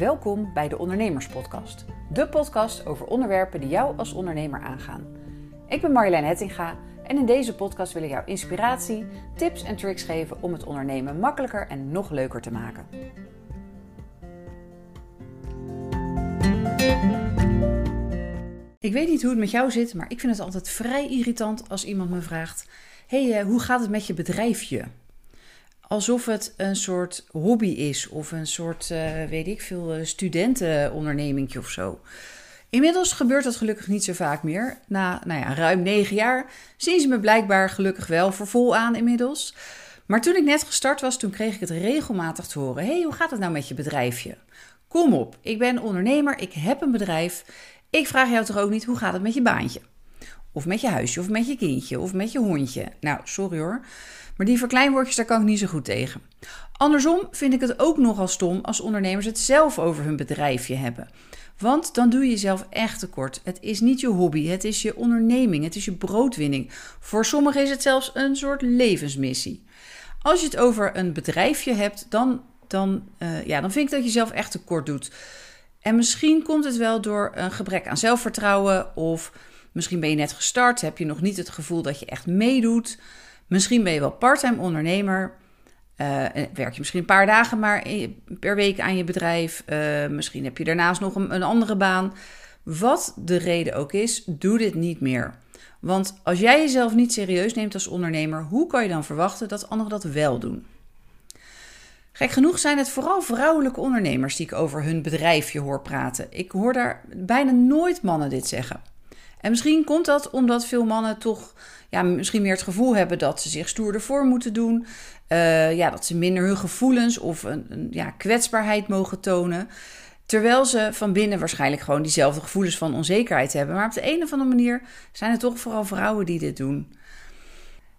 Welkom bij de Ondernemerspodcast. De podcast over onderwerpen die jou als ondernemer aangaan. Ik ben Marjolein Hettinga en in deze podcast wil ik jou inspiratie, tips en tricks geven om het ondernemen makkelijker en nog leuker te maken. Ik weet niet hoe het met jou zit, maar ik vind het altijd vrij irritant als iemand me vraagt: hey, hoe gaat het met je bedrijfje? Alsof het een soort hobby is of een soort, studentenonderneming of zo. Inmiddels gebeurt dat gelukkig niet zo vaak meer. Na ruim 9 jaar zien ze me blijkbaar gelukkig wel voor vol aan inmiddels. Maar toen ik net gestart was, toen kreeg ik het regelmatig te horen. Hey, hoe gaat het nou met je bedrijfje? Kom op, ik ben ondernemer, ik heb een bedrijf. Ik vraag jou toch ook niet, hoe gaat het met je baantje? Of met je huisje, of met je kindje, of met je hondje. Nou, sorry hoor. Maar die verkleinwoordjes, daar kan ik niet zo goed tegen. Andersom vind ik het ook nogal stom als ondernemers het zelf over hun bedrijfje hebben. Want dan doe je jezelf echt tekort. Het is niet je hobby, het is je onderneming, het is je broodwinning. Voor sommigen is het zelfs een soort levensmissie. Als je het over een bedrijfje hebt, dan vind ik dat je zelf echt tekort doet. En misschien komt het wel door een gebrek aan zelfvertrouwen of misschien ben je net gestart, heb je nog niet het gevoel dat je echt meedoet. Misschien ben je wel parttime ondernemer, werk je misschien een paar dagen maar per week aan je bedrijf. Misschien heb je daarnaast nog een andere baan. Wat de reden ook is, doe dit niet meer. Want als jij jezelf niet serieus neemt als ondernemer, hoe kan je dan verwachten dat anderen dat wel doen? Gek genoeg zijn het vooral vrouwelijke ondernemers die ik over hun bedrijfje hoor praten. Ik hoor daar bijna nooit mannen dit zeggen. En misschien komt dat omdat veel mannen toch misschien meer het gevoel hebben dat ze zich stoerder voor moeten doen. Dat ze minder hun gevoelens of een kwetsbaarheid mogen tonen. Terwijl ze van binnen waarschijnlijk gewoon diezelfde gevoelens van onzekerheid hebben. Maar op de een of andere manier zijn het toch vooral vrouwen die dit doen.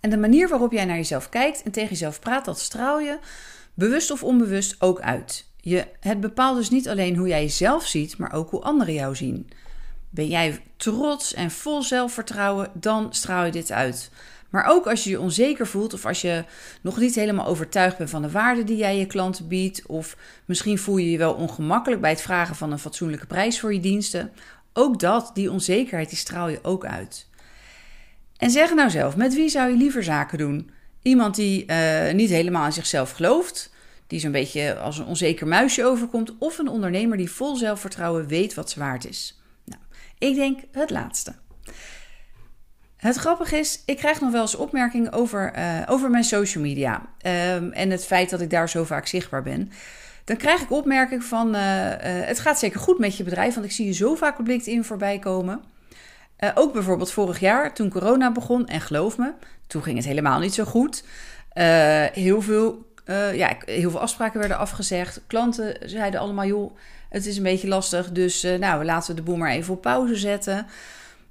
En de manier waarop jij naar jezelf kijkt en tegen jezelf praat, dat straal je bewust of onbewust ook uit. Het bepaalt dus niet alleen hoe jij jezelf ziet, maar ook hoe anderen jou zien. Ben jij trots en vol zelfvertrouwen, dan straal je dit uit. Maar ook als je je onzeker voelt of als je nog niet helemaal overtuigd bent van de waarde die jij je klanten biedt. Of misschien voel je je wel ongemakkelijk bij het vragen van een fatsoenlijke prijs voor je diensten. Ook die onzekerheid, die straal je ook uit. En zeg nou zelf, met wie zou je liever zaken doen? Iemand die niet helemaal aan zichzelf gelooft, die zo'n beetje als een onzeker muisje overkomt. Of een ondernemer die vol zelfvertrouwen weet wat ze waard is. Ik denk het laatste. Het grappige is, ik krijg nog wel eens opmerkingen over mijn social media. En het feit dat ik daar zo vaak zichtbaar ben. Dan krijg ik opmerkingen van, het gaat zeker goed met je bedrijf. Want ik zie je zo vaak op LinkedIn voorbij komen. Ook bijvoorbeeld vorig jaar, toen corona begon. En geloof me, toen ging het helemaal niet zo goed. Heel veel afspraken werden afgezegd. Klanten zeiden allemaal, joh, het is een beetje lastig, dus laten we de boel maar even op pauze zetten.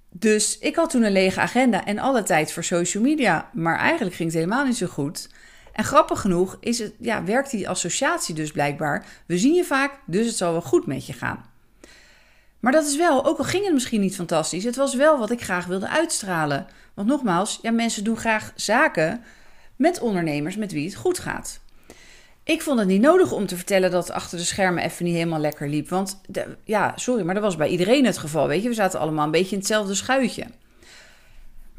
Dus ik had toen een lege agenda en alle tijd voor social media, maar eigenlijk ging het helemaal niet zo goed. En grappig genoeg is het, werkt die associatie dus blijkbaar. We zien je vaak, dus het zal wel goed met je gaan. Maar dat is wel, ook al ging het misschien niet fantastisch, het was wel wat ik graag wilde uitstralen. Want nogmaals, mensen doen graag zaken met ondernemers met wie het goed gaat. Ik vond het niet nodig om te vertellen dat achter de schermen even niet helemaal lekker liep. Want maar dat was bij iedereen het geval. Weet je, we zaten allemaal een beetje in hetzelfde schuitje.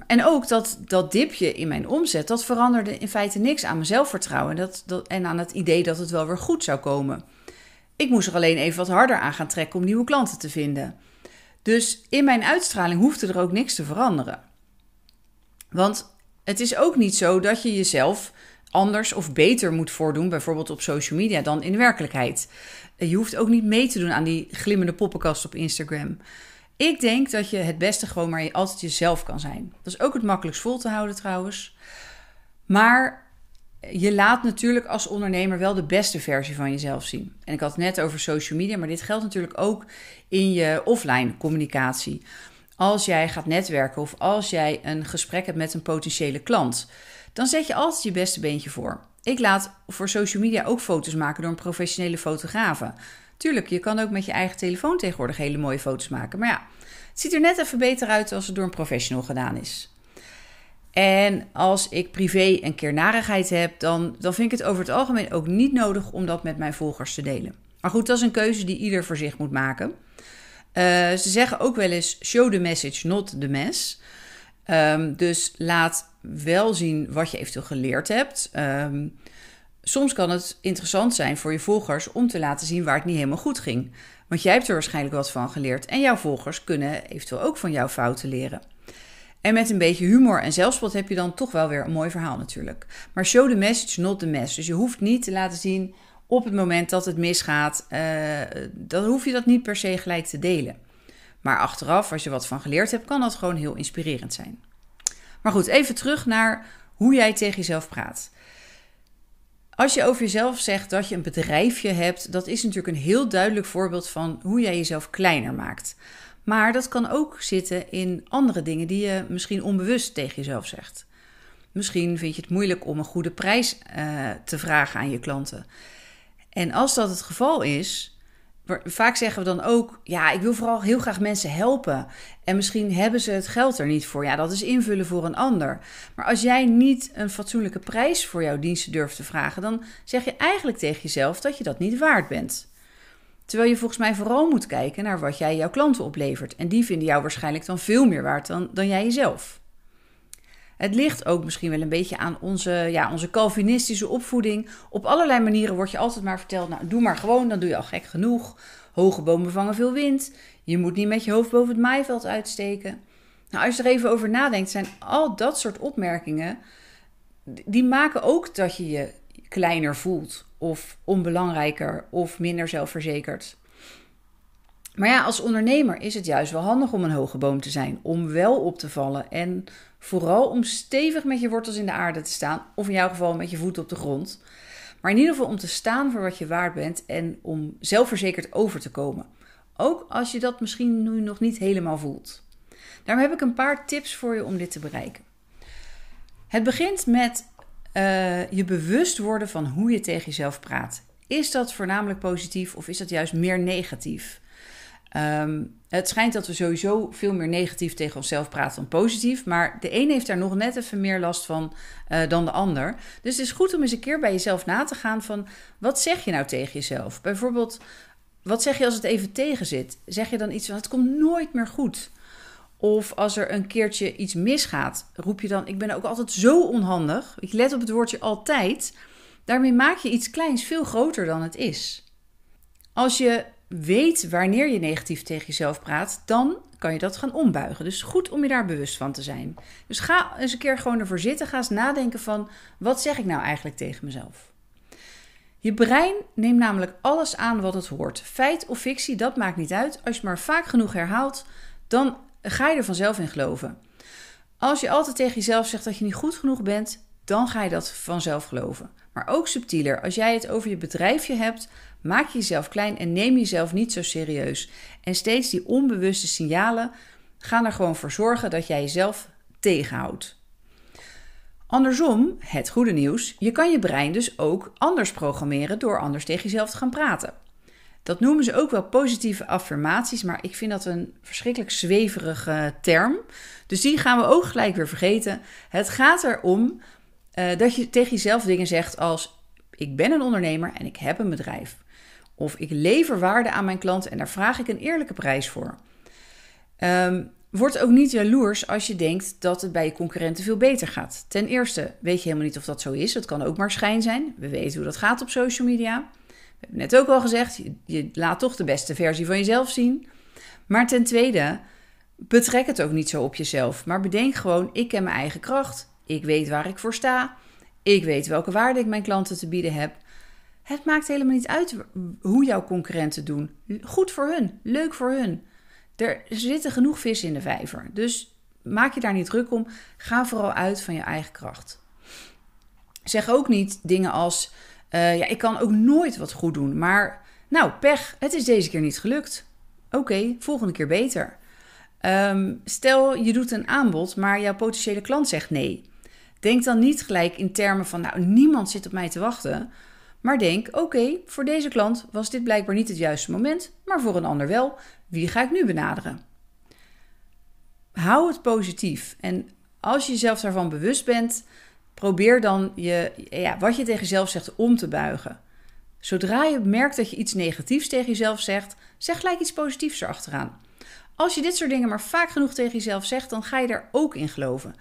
En ook dat dipje in mijn omzet, dat veranderde in feite niks aan mijn zelfvertrouwen. En, en aan het idee dat het wel weer goed zou komen. Ik moest er alleen even wat harder aan gaan trekken om nieuwe klanten te vinden. Dus in mijn uitstraling hoefde er ook niks te veranderen. Want het is ook niet zo dat je jezelf anders of beter moet voordoen, bijvoorbeeld op social media, dan in de werkelijkheid. Je hoeft ook niet mee te doen aan die glimmende poppenkast op Instagram. Ik denk dat je het beste gewoon maar altijd jezelf kan zijn. Dat is ook het makkelijkst vol te houden trouwens. Maar je laat natuurlijk als ondernemer wel de beste versie van jezelf zien. En ik had het net over social media, maar dit geldt natuurlijk ook in je offline communicatie. Als jij gaat netwerken of als jij een gesprek hebt met een potentiële klant, dan zet je altijd je beste beentje voor. Ik laat voor social media ook foto's maken door een professionele fotografe. Tuurlijk, je kan ook met je eigen telefoon tegenwoordig hele mooie foto's maken. Maar het ziet er net even beter uit als het door een professional gedaan is. En als ik privé een keer narigheid heb, dan vind ik het over het algemeen ook niet nodig om dat met mijn volgers te delen. Maar goed, dat is een keuze die ieder voor zich moet maken. Ze zeggen ook wel eens, show the message, not the mess. Dus laat wel zien wat je eventueel geleerd hebt. Soms kan het interessant zijn voor je volgers om te laten zien waar het niet helemaal goed ging. Want jij hebt er waarschijnlijk wat van geleerd. En jouw volgers kunnen eventueel ook van jouw fouten leren. En met een beetje humor en zelfspot heb je dan toch wel weer een mooi verhaal natuurlijk. Maar show the message, not the mess. Dus je hoeft niet te laten zien op het moment dat het misgaat. Dan hoef je dat niet per se gelijk te delen. Maar achteraf, als je wat van geleerd hebt, kan dat gewoon heel inspirerend zijn. Maar goed, even terug naar hoe jij tegen jezelf praat. Als je over jezelf zegt dat je een bedrijfje hebt, dat is natuurlijk een heel duidelijk voorbeeld van hoe jij jezelf kleiner maakt. Maar dat kan ook zitten in andere dingen die je misschien onbewust tegen jezelf zegt. Misschien vind je het moeilijk om een goede prijs te vragen aan je klanten. En als dat het geval is, vaak zeggen we dan ook, ja, ik wil vooral heel graag mensen helpen. En misschien hebben ze het geld er niet voor. Ja, dat is invullen voor een ander. Maar als jij niet een fatsoenlijke prijs voor jouw diensten durft te vragen, dan zeg je eigenlijk tegen jezelf dat je dat niet waard bent. Terwijl je volgens mij vooral moet kijken naar wat jij jouw klanten oplevert. En die vinden jou waarschijnlijk dan veel meer waard dan jij jezelf. Het ligt ook misschien wel een beetje aan onze Calvinistische opvoeding. Op allerlei manieren wordt je altijd maar verteld, nou doe maar gewoon, dan doe je al gek genoeg. Hoge bomen vangen veel wind. Je moet niet met je hoofd boven het maaiveld uitsteken. Nou, als je er even over nadenkt, zijn al dat soort opmerkingen, die maken ook dat je je kleiner voelt. Of onbelangrijker of minder zelfverzekerd. Maar ja, als ondernemer is het juist wel handig om een hoge boom te zijn. Om wel op te vallen en vooral om stevig met je wortels in de aarde te staan. Of in jouw geval met je voet op de grond. Maar in ieder geval om te staan voor wat je waard bent en om zelfverzekerd over te komen. Ook als je dat misschien nu nog niet helemaal voelt. Daarom heb ik een paar tips voor je om dit te bereiken. Het begint met je bewust worden van hoe je tegen jezelf praat. Is dat voornamelijk positief of is dat juist meer negatief? Het schijnt dat we sowieso veel meer negatief tegen onszelf praten dan positief. Maar de een heeft daar nog net even meer last van dan de ander. Dus het is goed om eens een keer bij jezelf na te gaan van, wat zeg je nou tegen jezelf? Bijvoorbeeld, wat zeg je als het even tegen zit? Zeg je dan iets van, het komt nooit meer goed. Of als er een keertje iets misgaat, roep je dan, ik ben ook altijd zo onhandig. Ik let op het woordje altijd. Daarmee maak je iets kleins veel groter dan het is. Als je weet wanneer je negatief tegen jezelf praat, dan kan je dat gaan ombuigen. Dus goed om je daar bewust van te zijn. Dus ga eens een keer gewoon ervoor zitten. Ga eens nadenken van, wat zeg ik nou eigenlijk tegen mezelf? Je brein neemt namelijk alles aan wat het hoort. Feit of fictie, dat maakt niet uit. Als je maar vaak genoeg herhaalt, dan ga je er vanzelf in geloven. Als je altijd tegen jezelf zegt dat je niet goed genoeg bent, dan ga je dat vanzelf geloven. Maar ook subtieler, als jij het over je bedrijfje hebt, maak je jezelf klein en neem jezelf niet zo serieus. En steeds die onbewuste signalen gaan er gewoon voor zorgen dat jij jezelf tegenhoudt. Andersom, het goede nieuws, je kan je brein dus ook anders programmeren door anders tegen jezelf te gaan praten. Dat noemen ze ook wel positieve affirmaties, maar ik vind dat een verschrikkelijk zweverige term. Dus die gaan we ook gelijk weer vergeten. Het gaat erom dat je tegen jezelf dingen zegt als, ik ben een ondernemer en ik heb een bedrijf. Of ik lever waarde aan mijn klant en daar vraag ik een eerlijke prijs voor. Word ook niet jaloers als je denkt dat het bij je concurrenten veel beter gaat. Ten eerste weet je helemaal niet of dat zo is. Dat kan ook maar schijn zijn. We weten hoe dat gaat op social media. We hebben net ook al gezegd, je laat toch de beste versie van jezelf zien. Maar ten tweede, betrek het ook niet zo op jezelf. Maar bedenk gewoon, ik ken mijn eigen kracht. Ik weet waar ik voor sta. Ik weet welke waarde ik mijn klanten te bieden heb. Het maakt helemaal niet uit hoe jouw concurrenten doen. Goed voor hun, leuk voor hun. Er zitten genoeg vissen in de vijver. Dus maak je daar niet druk om. Ga vooral uit van je eigen kracht. Zeg ook niet dingen als, ik kan ook nooit wat goed doen, maar nou, pech, het is deze keer niet gelukt. Oké, volgende keer beter. Stel, je doet een aanbod, maar jouw potentiële klant zegt nee. Denk dan niet gelijk in termen van, nou, niemand zit op mij te wachten. Maar denk, oké, voor deze klant was dit blijkbaar niet het juiste moment, maar voor een ander wel. Wie ga ik nu benaderen? Hou het positief. En als je jezelf daarvan bewust bent, probeer dan wat je tegen jezelf zegt om te buigen. Zodra je merkt dat je iets negatiefs tegen jezelf zegt, zeg gelijk iets positiefs erachteraan. Als je dit soort dingen maar vaak genoeg tegen jezelf zegt, dan ga je daar ook in geloven.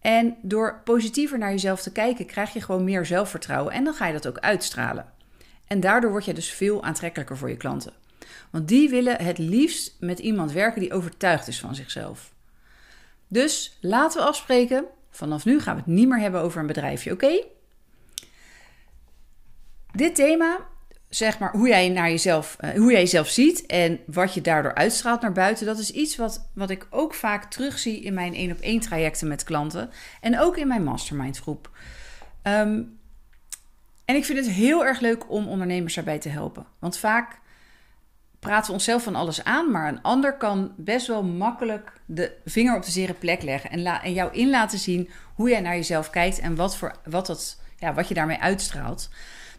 En door positiever naar jezelf te kijken, krijg je gewoon meer zelfvertrouwen en dan ga je dat ook uitstralen. En daardoor word je dus veel aantrekkelijker voor je klanten. Want die willen het liefst met iemand werken die overtuigd is van zichzelf. Dus laten we afspreken, vanaf nu gaan we het niet meer hebben over een bedrijfje, oké? Dit thema, zeg maar hoe jij jezelf ziet en wat je daardoor uitstraalt naar buiten, dat is iets wat ik ook vaak terugzie in mijn 1-op-1 trajecten met klanten en ook in mijn mastermind groep. En ik vind het heel erg leuk om ondernemers daarbij te helpen. Want vaak praten we onszelf van alles aan, maar een ander kan best wel makkelijk de vinger op de zere plek leggen en jou in laten zien hoe jij naar jezelf kijkt en wat je daarmee uitstraalt.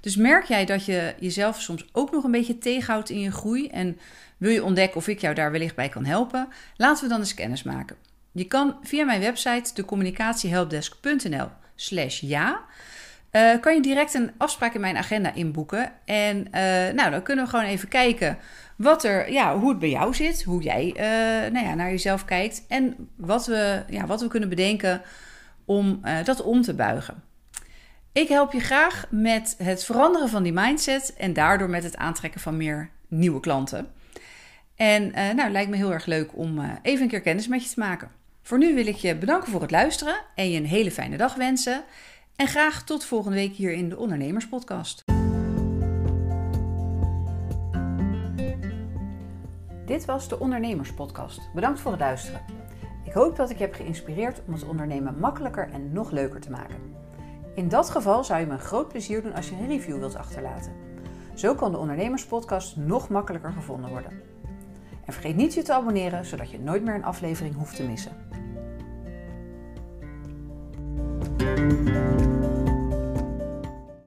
Dus merk jij dat je jezelf soms ook nog een beetje tegenhoudt in je groei en wil je ontdekken of ik jou daar wellicht bij kan helpen? Laten we dan eens kennis maken. Je kan via mijn website decommunicatiehelpdesk.nl/ja kan je direct een afspraak in mijn agenda inboeken. En dan kunnen we gewoon even kijken hoe het bij jou zit, hoe jij naar jezelf kijkt en wat we kunnen bedenken om dat om te buigen. Ik help je graag met het veranderen van die mindset en daardoor met het aantrekken van meer nieuwe klanten. En lijkt me heel erg leuk om even een keer kennis met je te maken. Voor nu wil ik je bedanken voor het luisteren en je een hele fijne dag wensen. En graag tot volgende week hier in de Ondernemerspodcast. Dit was de Ondernemerspodcast. Bedankt voor het luisteren. Ik hoop dat ik je heb geïnspireerd om het ondernemen makkelijker en nog leuker te maken. In dat geval zou je me een groot plezier doen als je een review wilt achterlaten. Zo kan de Ondernemerspodcast nog makkelijker gevonden worden. En vergeet niet je te abonneren, zodat je nooit meer een aflevering hoeft te missen.